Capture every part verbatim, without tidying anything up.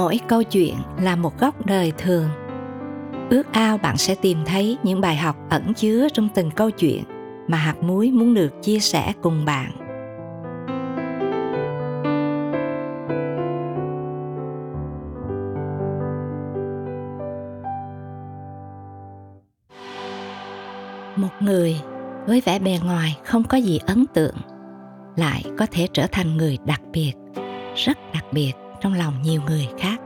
Mỗi câu chuyện là một góc đời thường. Ước ao bạn sẽ tìm thấy những bài học ẩn chứa trong từng câu chuyện mà hạt muối muốn được chia sẻ cùng bạn. Một người với vẻ bề ngoài không có gì ấn tượng lại có thể trở thành người đặc biệt, rất đặc biệt trong lòng nhiều người khác.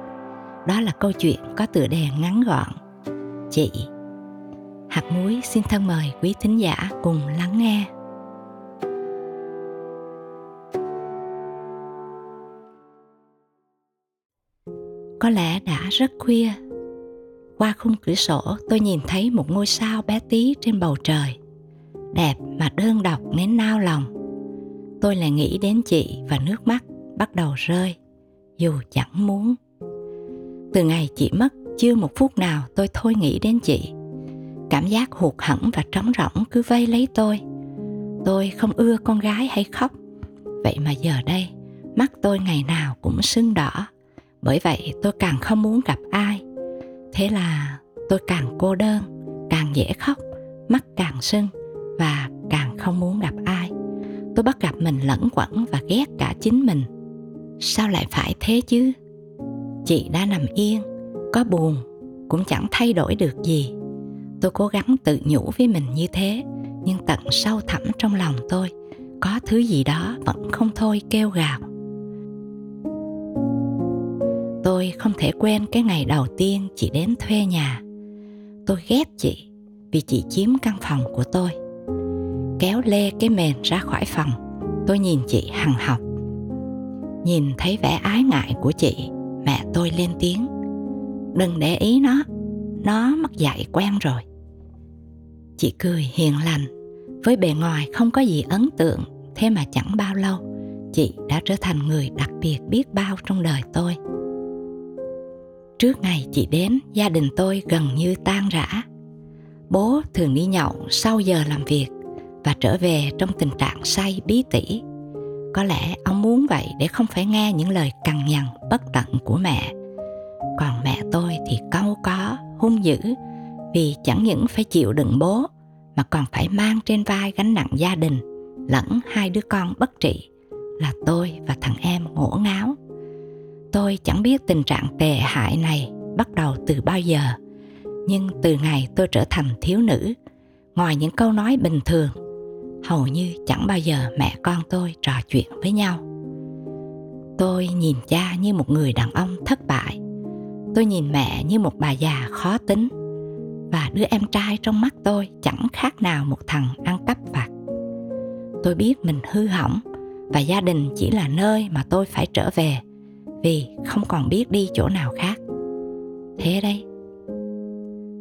Đó là câu chuyện có tựa đề ngắn gọn Chị. Hạt muối xin thân mời quý thính giả cùng lắng nghe. Có lẽ đã rất khuya. Qua khung cửa sổ tôi nhìn thấy một ngôi sao bé tí trên bầu trời, đẹp mà đơn độc đến nao lòng. Tôi lại nghĩ đến chị và nước mắt bắt đầu rơi, dù chẳng muốn. Từ ngày chị mất, chưa một phút nào tôi thôi nghĩ đến chị. Cảm giác hụt hẫng và trống rỗng cứ vây lấy tôi. Tôi không ưa con gái hay khóc, vậy mà giờ đây mắt tôi ngày nào cũng sưng đỏ. Bởi vậy tôi càng không muốn gặp ai. Thế là tôi càng cô đơn, càng dễ khóc, mắt càng sưng và càng không muốn gặp ai. Tôi bắt gặp mình lẩn quẩn và ghét cả chính mình. Sao lại phải thế chứ? Chị đã nằm yên, có buồn cũng chẳng thay đổi được gì. Tôi cố gắng tự nhủ với mình như thế, nhưng tận sâu thẳm trong lòng tôi, có thứ gì đó vẫn không thôi kêu gào. Tôi không thể quên cái ngày đầu tiên chị đến thuê nhà. Tôi ghét chị vì chị chiếm căn phòng của tôi. Kéo lê cái mền ra khỏi phòng, tôi nhìn chị hằn học. Nhìn thấy vẻ ái ngại của chị, mẹ tôi lên tiếng: "Đừng để ý nó, nó mắc dạy quen rồi." Chị cười hiền lành, với bề ngoài không có gì ấn tượng, thế mà chẳng bao lâu, chị đã trở thành người đặc biệt biết bao trong đời tôi. Trước ngày chị đến, gia đình tôi gần như tan rã. Bố thường đi nhậu sau giờ làm việc và trở về trong tình trạng say bí tỉ. Có lẽ ông muốn vậy để không phải nghe những lời cằn nhằn bất tận của mẹ. Còn mẹ tôi thì cau có, hung dữ vì chẳng những phải chịu đựng bố mà còn phải mang trên vai gánh nặng gia đình lẫn hai đứa con bất trị là tôi và thằng em ngổ ngáo. Tôi chẳng biết tình trạng tệ hại này bắt đầu từ bao giờ, nhưng từ ngày tôi trở thành thiếu nữ, ngoài những câu nói bình thường, hầu như chẳng bao giờ mẹ con tôi trò chuyện với nhau. Tôi nhìn cha như một người đàn ông thất bại. Tôi nhìn mẹ như một bà già khó tính. Và đứa em trai trong mắt tôi chẳng khác nào một thằng ăn cắp vặt. Tôi biết mình hư hỏng và gia đình chỉ là nơi mà tôi phải trở về vì không còn biết đi chỗ nào khác. Thế đây.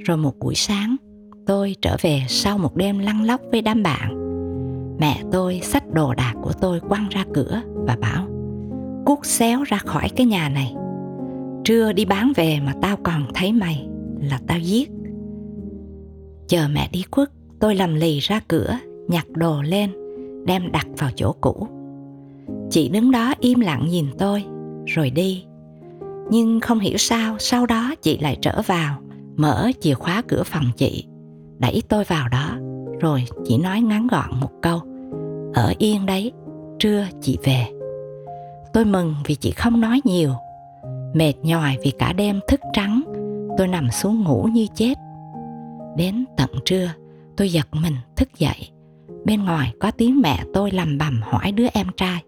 Rồi một buổi sáng, tôi trở về sau một đêm lăn lóc với đám bạn. Mẹ tôi xách đồ đạc của tôi quăng ra cửa và bảo: "Cút xéo ra khỏi cái nhà này. Trưa đi bán về mà tao còn thấy mày là tao giết." Chờ mẹ đi khuất, tôi lầm lì ra cửa, nhặt đồ lên, đem đặt vào chỗ cũ. Chị đứng đó im lặng nhìn tôi, rồi đi. Nhưng không hiểu sao, sau đó chị lại trở vào, mở chìa khóa cửa phòng chị, đẩy tôi vào đó, rồi chỉ nói ngắn gọn một câu: "Ở yên đấy, trưa chị về." Tôi mừng vì chị không nói nhiều. Mệt nhòi vì cả đêm thức trắng, tôi nằm xuống ngủ như chết. Đến tận trưa, tôi giật mình thức dậy. Bên ngoài có tiếng mẹ tôi lầm bầm hỏi đứa em trai: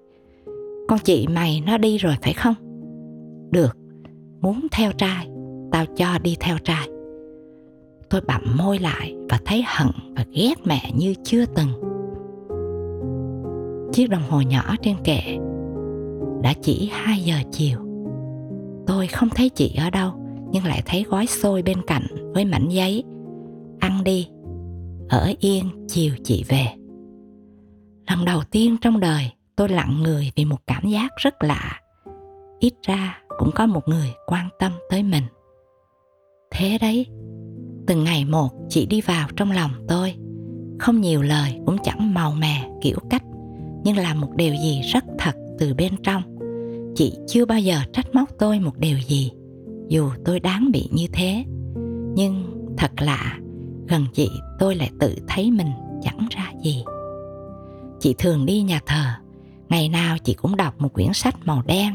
"Con chị mày nó đi rồi phải không?" "Được, muốn theo trai, tao cho đi theo trai." Tôi bặm môi lại và thấy hận và ghét mẹ như chưa từng. Chiếc đồng hồ nhỏ trên kệ đã chỉ hai giờ chiều. Tôi không thấy chị ở đâu, nhưng lại thấy gói xôi bên cạnh với mảnh giấy: "Ăn đi, ở yên, chiều chị về." Lần đầu tiên trong đời tôi lặng người vì một cảm giác rất lạ. Ít ra cũng có một người quan tâm tới mình. Thế đấy, từng ngày một chị đi vào trong lòng tôi. Không nhiều lời cũng chẳng màu mè kiểu cách, nhưng là một điều gì rất thật từ bên trong. Chị chưa bao giờ trách móc tôi một điều gì, dù tôi đáng bị như thế. Nhưng thật lạ, gần chị tôi lại tự thấy mình chẳng ra gì. Chị thường đi nhà thờ, ngày nào chị cũng đọc một quyển sách màu đen,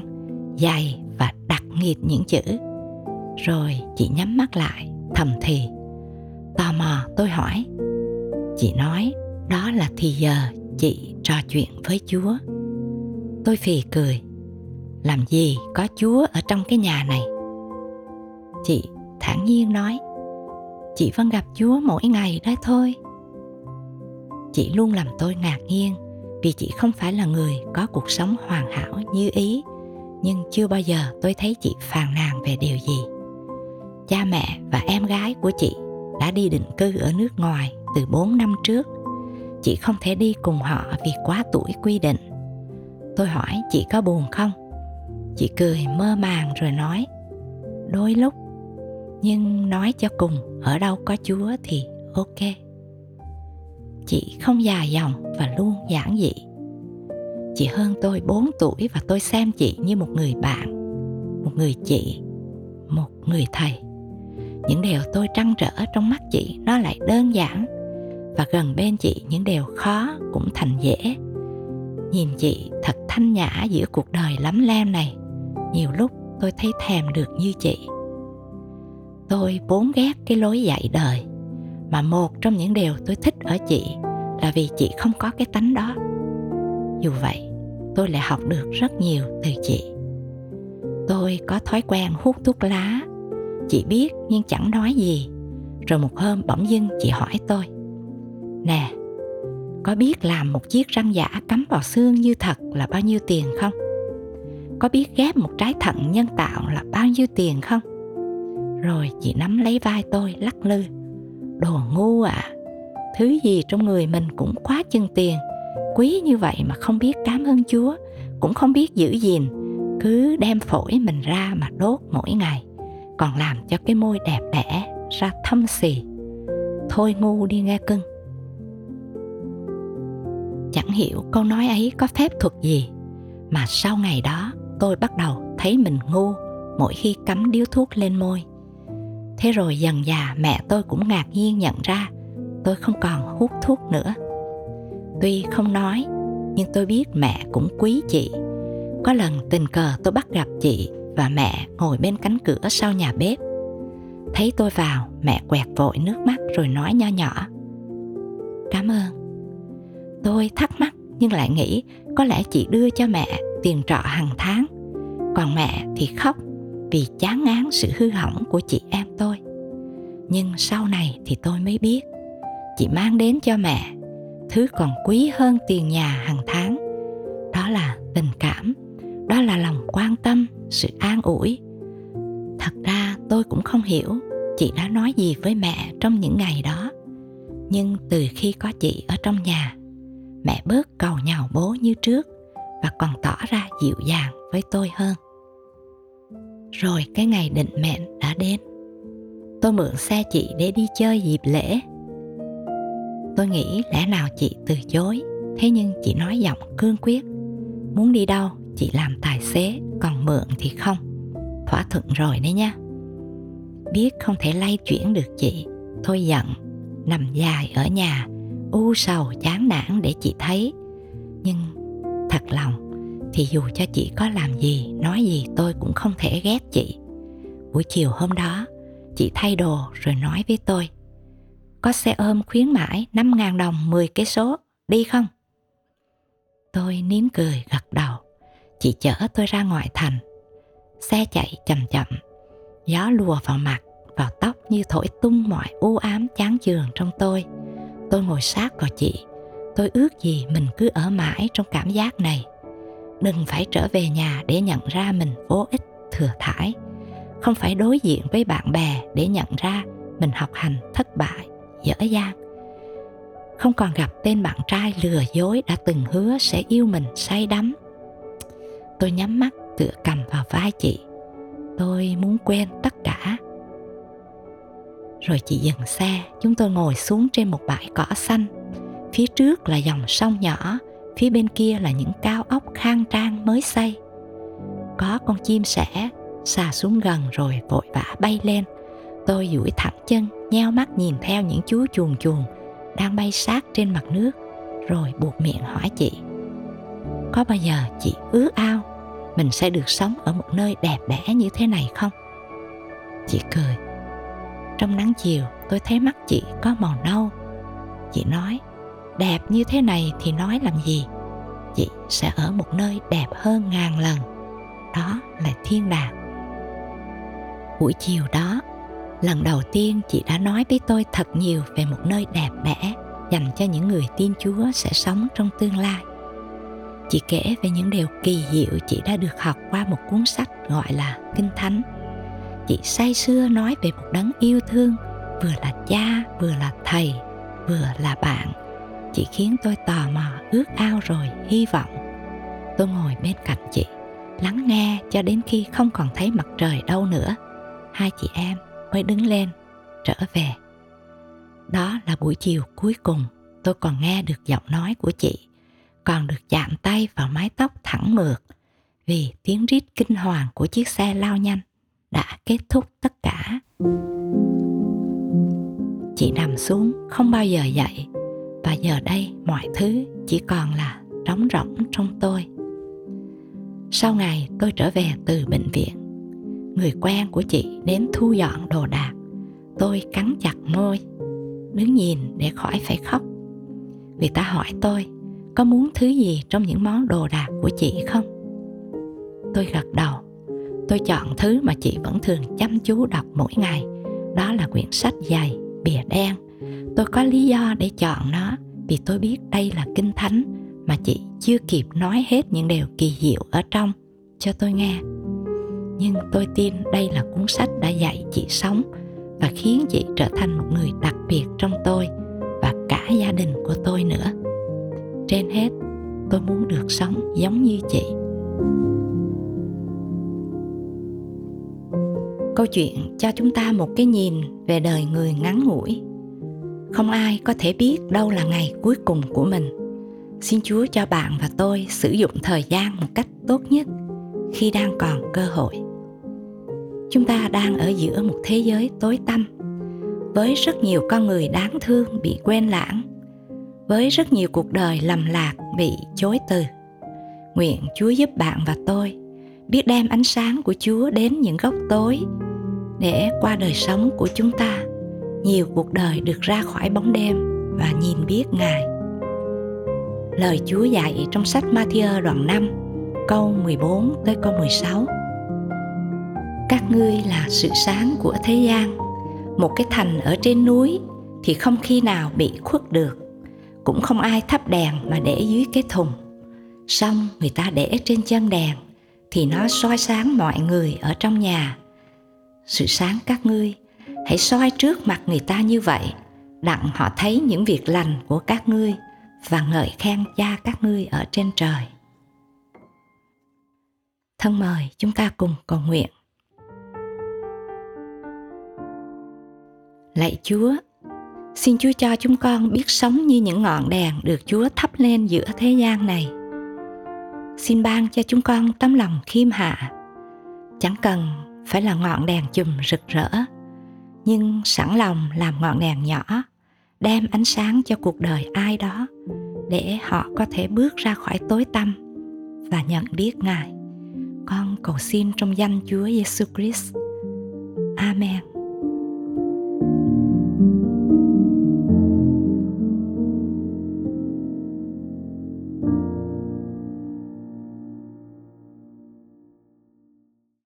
dày và đặc nghịt những chữ. Rồi chị nhắm mắt lại, thầm thì. Tò mò tôi hỏi. Chị nói đó là thì giờ chị trò chuyện với Chúa. Tôi phì cười. Làm gì có Chúa ở trong cái nhà này? Chị thản nhiên nói. Chị vẫn gặp Chúa mỗi ngày đấy thôi. Chị luôn làm tôi ngạc nhiên, vì chị không phải là người có cuộc sống hoàn hảo như ý. Nhưng chưa bao giờ tôi thấy chị phàn nàn về điều gì. Cha mẹ và em gái của chị đã đi định cư ở nước ngoài từ bốn năm trước. Chị không thể đi cùng họ vì quá tuổi quy định. Tôi hỏi chị có buồn không? Chị cười mơ màng rồi nói, đôi lúc. Nhưng nói cho cùng, ở đâu có Chúa thì ok. Chị không dài dòng và luôn giản dị. Chị hơn tôi bốn tuổi và tôi xem chị như một người bạn, một người chị, một người thầy. Những điều tôi trăn trở trong mắt chị nó lại đơn giản, và gần bên chị những điều khó cũng thành dễ. Nhìn chị thật thanh nhã giữa cuộc đời lắm lem này, nhiều lúc tôi thấy thèm được như chị. Tôi vốn ghét cái lối dạy đời, mà một trong những điều tôi thích ở chị là vì chị không có cái tánh đó. Dù vậy, tôi lại học được rất nhiều từ chị. Tôi có thói quen hút thuốc lá. Chị biết nhưng chẳng nói gì. Rồi một hôm bỗng dưng chị hỏi tôi, nè, có biết làm một chiếc răng giả cắm vào xương như thật là bao nhiêu tiền không? Có biết ghép một trái thận nhân tạo là bao nhiêu tiền không? Rồi chị nắm lấy vai tôi lắc lư. Đồ ngu ạ, à, thứ gì trong người mình cũng quá chừng tiền. Quý như vậy mà không biết cảm ơn Chúa, cũng không biết giữ gìn. Cứ đem phổi mình ra mà đốt mỗi ngày, còn làm cho cái môi đẹp đẽ ra thâm xì. Thôi ngu đi nghe cưng. Chẳng hiểu câu nói ấy có phép thuật gì, mà sau ngày đó tôi bắt đầu thấy mình ngu mỗi khi cắm điếu thuốc lên môi. Thế rồi dần dà mẹ tôi cũng ngạc nhiên nhận ra tôi không còn hút thuốc nữa. Tuy không nói, nhưng tôi biết mẹ cũng quý chị. Có lần tình cờ tôi bắt gặp chị và mẹ ngồi bên cánh cửa sau nhà bếp. Thấy tôi vào, mẹ quẹt vội nước mắt rồi nói nho nhỏ, cảm ơn. Tôi thắc mắc nhưng lại nghĩ có lẽ chị đưa cho mẹ tiền trọ hàng tháng. Còn mẹ thì khóc vì chán ngán sự hư hỏng của chị em tôi. Nhưng sau này thì tôi mới biết, chị mang đến cho mẹ thứ còn quý hơn tiền nhà hàng tháng. Đó là tình cảm, đó là lòng quan tâm, sự an ủi. Thật ra tôi cũng không hiểu chị đã nói gì với mẹ trong những ngày đó. Nhưng từ khi có chị ở trong nhà, mẹ bớt cầu nhàu bố như trước và còn tỏ ra dịu dàng với tôi hơn. Rồi cái ngày định mệnh đã đến. Tôi mượn xe chị để đi chơi dịp lễ. Tôi nghĩ lẽ nào chị từ chối, thế nhưng chị nói giọng cương quyết. Muốn đi đâu chị làm tài xế, còn mượn thì không. Thỏa thuận rồi đấy nha. Biết không thể lay chuyển được chị, tôi giận, nằm dài ở nhà, u sầu chán nản để chị thấy. Nhưng thật lòng thì dù cho chị có làm gì, nói gì tôi cũng không thể ghét chị. Buổi chiều hôm đó, chị thay đồ rồi nói với tôi, có xe ôm khuyến mãi năm nghìn đồng mười cây số, đi không? Tôi nín cười gật đầu. Chị chở tôi ra ngoài thành. Xe chạy chậm chậm, gió lùa vào mặt, vào tóc như thổi tung mọi u ám chán chường trong tôi. Tôi ngồi sát vào chị. Tôi ước gì mình cứ ở mãi trong cảm giác này. Đừng phải trở về nhà để nhận ra mình vô ích, thừa thãi. Không phải đối diện với bạn bè để nhận ra mình học hành thất bại, dở dang. Không còn gặp tên bạn trai lừa dối đã từng hứa sẽ yêu mình say đắm. Tôi nhắm mắt tựa cầm vào vai chị. Tôi muốn quên tất cả. Rồi chị dừng xe, chúng tôi ngồi xuống trên một bãi cỏ xanh. Phía trước là dòng sông nhỏ, phía bên kia là những cao ốc khang trang mới xây. có con chim sẻ xà xuống gần rồi vội vã bay lên. Tôi duỗi thẳng chân, nheo mắt nhìn theo những chú chuồn chuồn đang bay sát trên mặt nước, rồi buột miệng hỏi chị. Có bao giờ chị ước ao mình sẽ được sống ở một nơi đẹp đẽ như thế này không? Chị cười. Trong nắng chiều tôi thấy mắt chị có màu nâu. Chị nói, đẹp như thế này thì nói làm gì? Chị sẽ ở một nơi đẹp hơn ngàn lần. Đó là thiên đàng. Buổi chiều đó, lần đầu tiên chị đã nói với tôi thật nhiều về một nơi đẹp đẽ dành cho những người tin Chúa sẽ sống trong tương lai. Chị kể về những điều kỳ diệu chị đã được học qua một cuốn sách gọi là Kinh Thánh. Chị say sưa nói về một đấng yêu thương, vừa là cha, vừa là thầy, vừa là bạn. Chị khiến tôi tò mò, ước ao rồi hy vọng. Tôi ngồi bên cạnh chị, lắng nghe cho đến khi không còn thấy mặt trời đâu nữa. Hai chị em mới đứng lên, trở về. Đó là buổi chiều cuối cùng tôi còn nghe được giọng nói của chị, còn được chạm tay vào mái tóc thẳng mượt, vì tiếng rít kinh hoàng của chiếc xe lao nhanh đã kết thúc tất cả. Chị nằm xuống không bao giờ dậy, và giờ đây mọi thứ chỉ còn là trống rỗng trong tôi. Sau ngày tôi trở về từ bệnh viện, người quen của chị đến thu dọn đồ đạc. Tôi cắn chặt môi, đứng nhìn để khỏi phải khóc. Người ta hỏi tôi có muốn thứ gì trong những món đồ đạc của chị không. Tôi gật đầu. Tôi chọn thứ mà chị vẫn thường chăm chú đọc mỗi ngày. Đó là quyển sách dày, bìa đen. Tôi có lý do để chọn nó, vì tôi biết đây là Kinh Thánh mà chị chưa kịp nói hết những điều kỳ diệu ở trong cho tôi nghe. Nhưng tôi tin đây là cuốn sách đã dạy chị sống và khiến chị trở thành một người đặc biệt trong tôi và cả gia đình của tôi nữa. Trên hết, tôi muốn được sống giống như chị. Câu chuyện cho chúng ta một cái nhìn về đời người ngắn ngủi. Không ai có thể biết đâu là ngày cuối cùng của mình. Xin Chúa cho bạn và tôi sử dụng thời gian một cách tốt nhất khi đang còn cơ hội. Chúng ta đang ở giữa một thế giới tối tăm, với rất nhiều con người đáng thương bị quên lãng, với rất nhiều cuộc đời lầm lạc bị chối từ. Nguyện Chúa giúp bạn và tôi biết đem ánh sáng của Chúa đến những góc tối, để qua đời sống của chúng ta, nhiều cuộc đời được ra khỏi bóng đêm và nhìn biết Ngài. Lời Chúa dạy trong sách Ma-thi-ơ đoạn năm, câu mười bốn tới câu mười sáu. Các ngươi là sự sáng của thế gian. Một cái thành ở trên núi thì không khi nào bị khuất được, cũng không ai thắp đèn mà để dưới cái thùng. Xong người ta để trên chân đèn thì nó soi sáng mọi người ở trong nhà. Sự sáng các ngươi hãy soi trước mặt người ta như vậy, đặng họ thấy những việc lành của các ngươi và ngợi khen Cha các ngươi ở trên trời. Thân mời chúng ta cùng cầu nguyện. Lạy Chúa, xin Chúa cho chúng con biết sống như những ngọn đèn được Chúa thắp lên giữa thế gian này. Xin ban cho chúng con tấm lòng khiêm hạ, chẳng cần phải là ngọn đèn chùm rực rỡ, nhưng sẵn lòng làm ngọn đèn nhỏ, đem ánh sáng cho cuộc đời ai đó, để họ có thể bước ra khỏi tối tăm và nhận biết Ngài. Con cầu xin trong danh Chúa Giêsu Christ. Amen.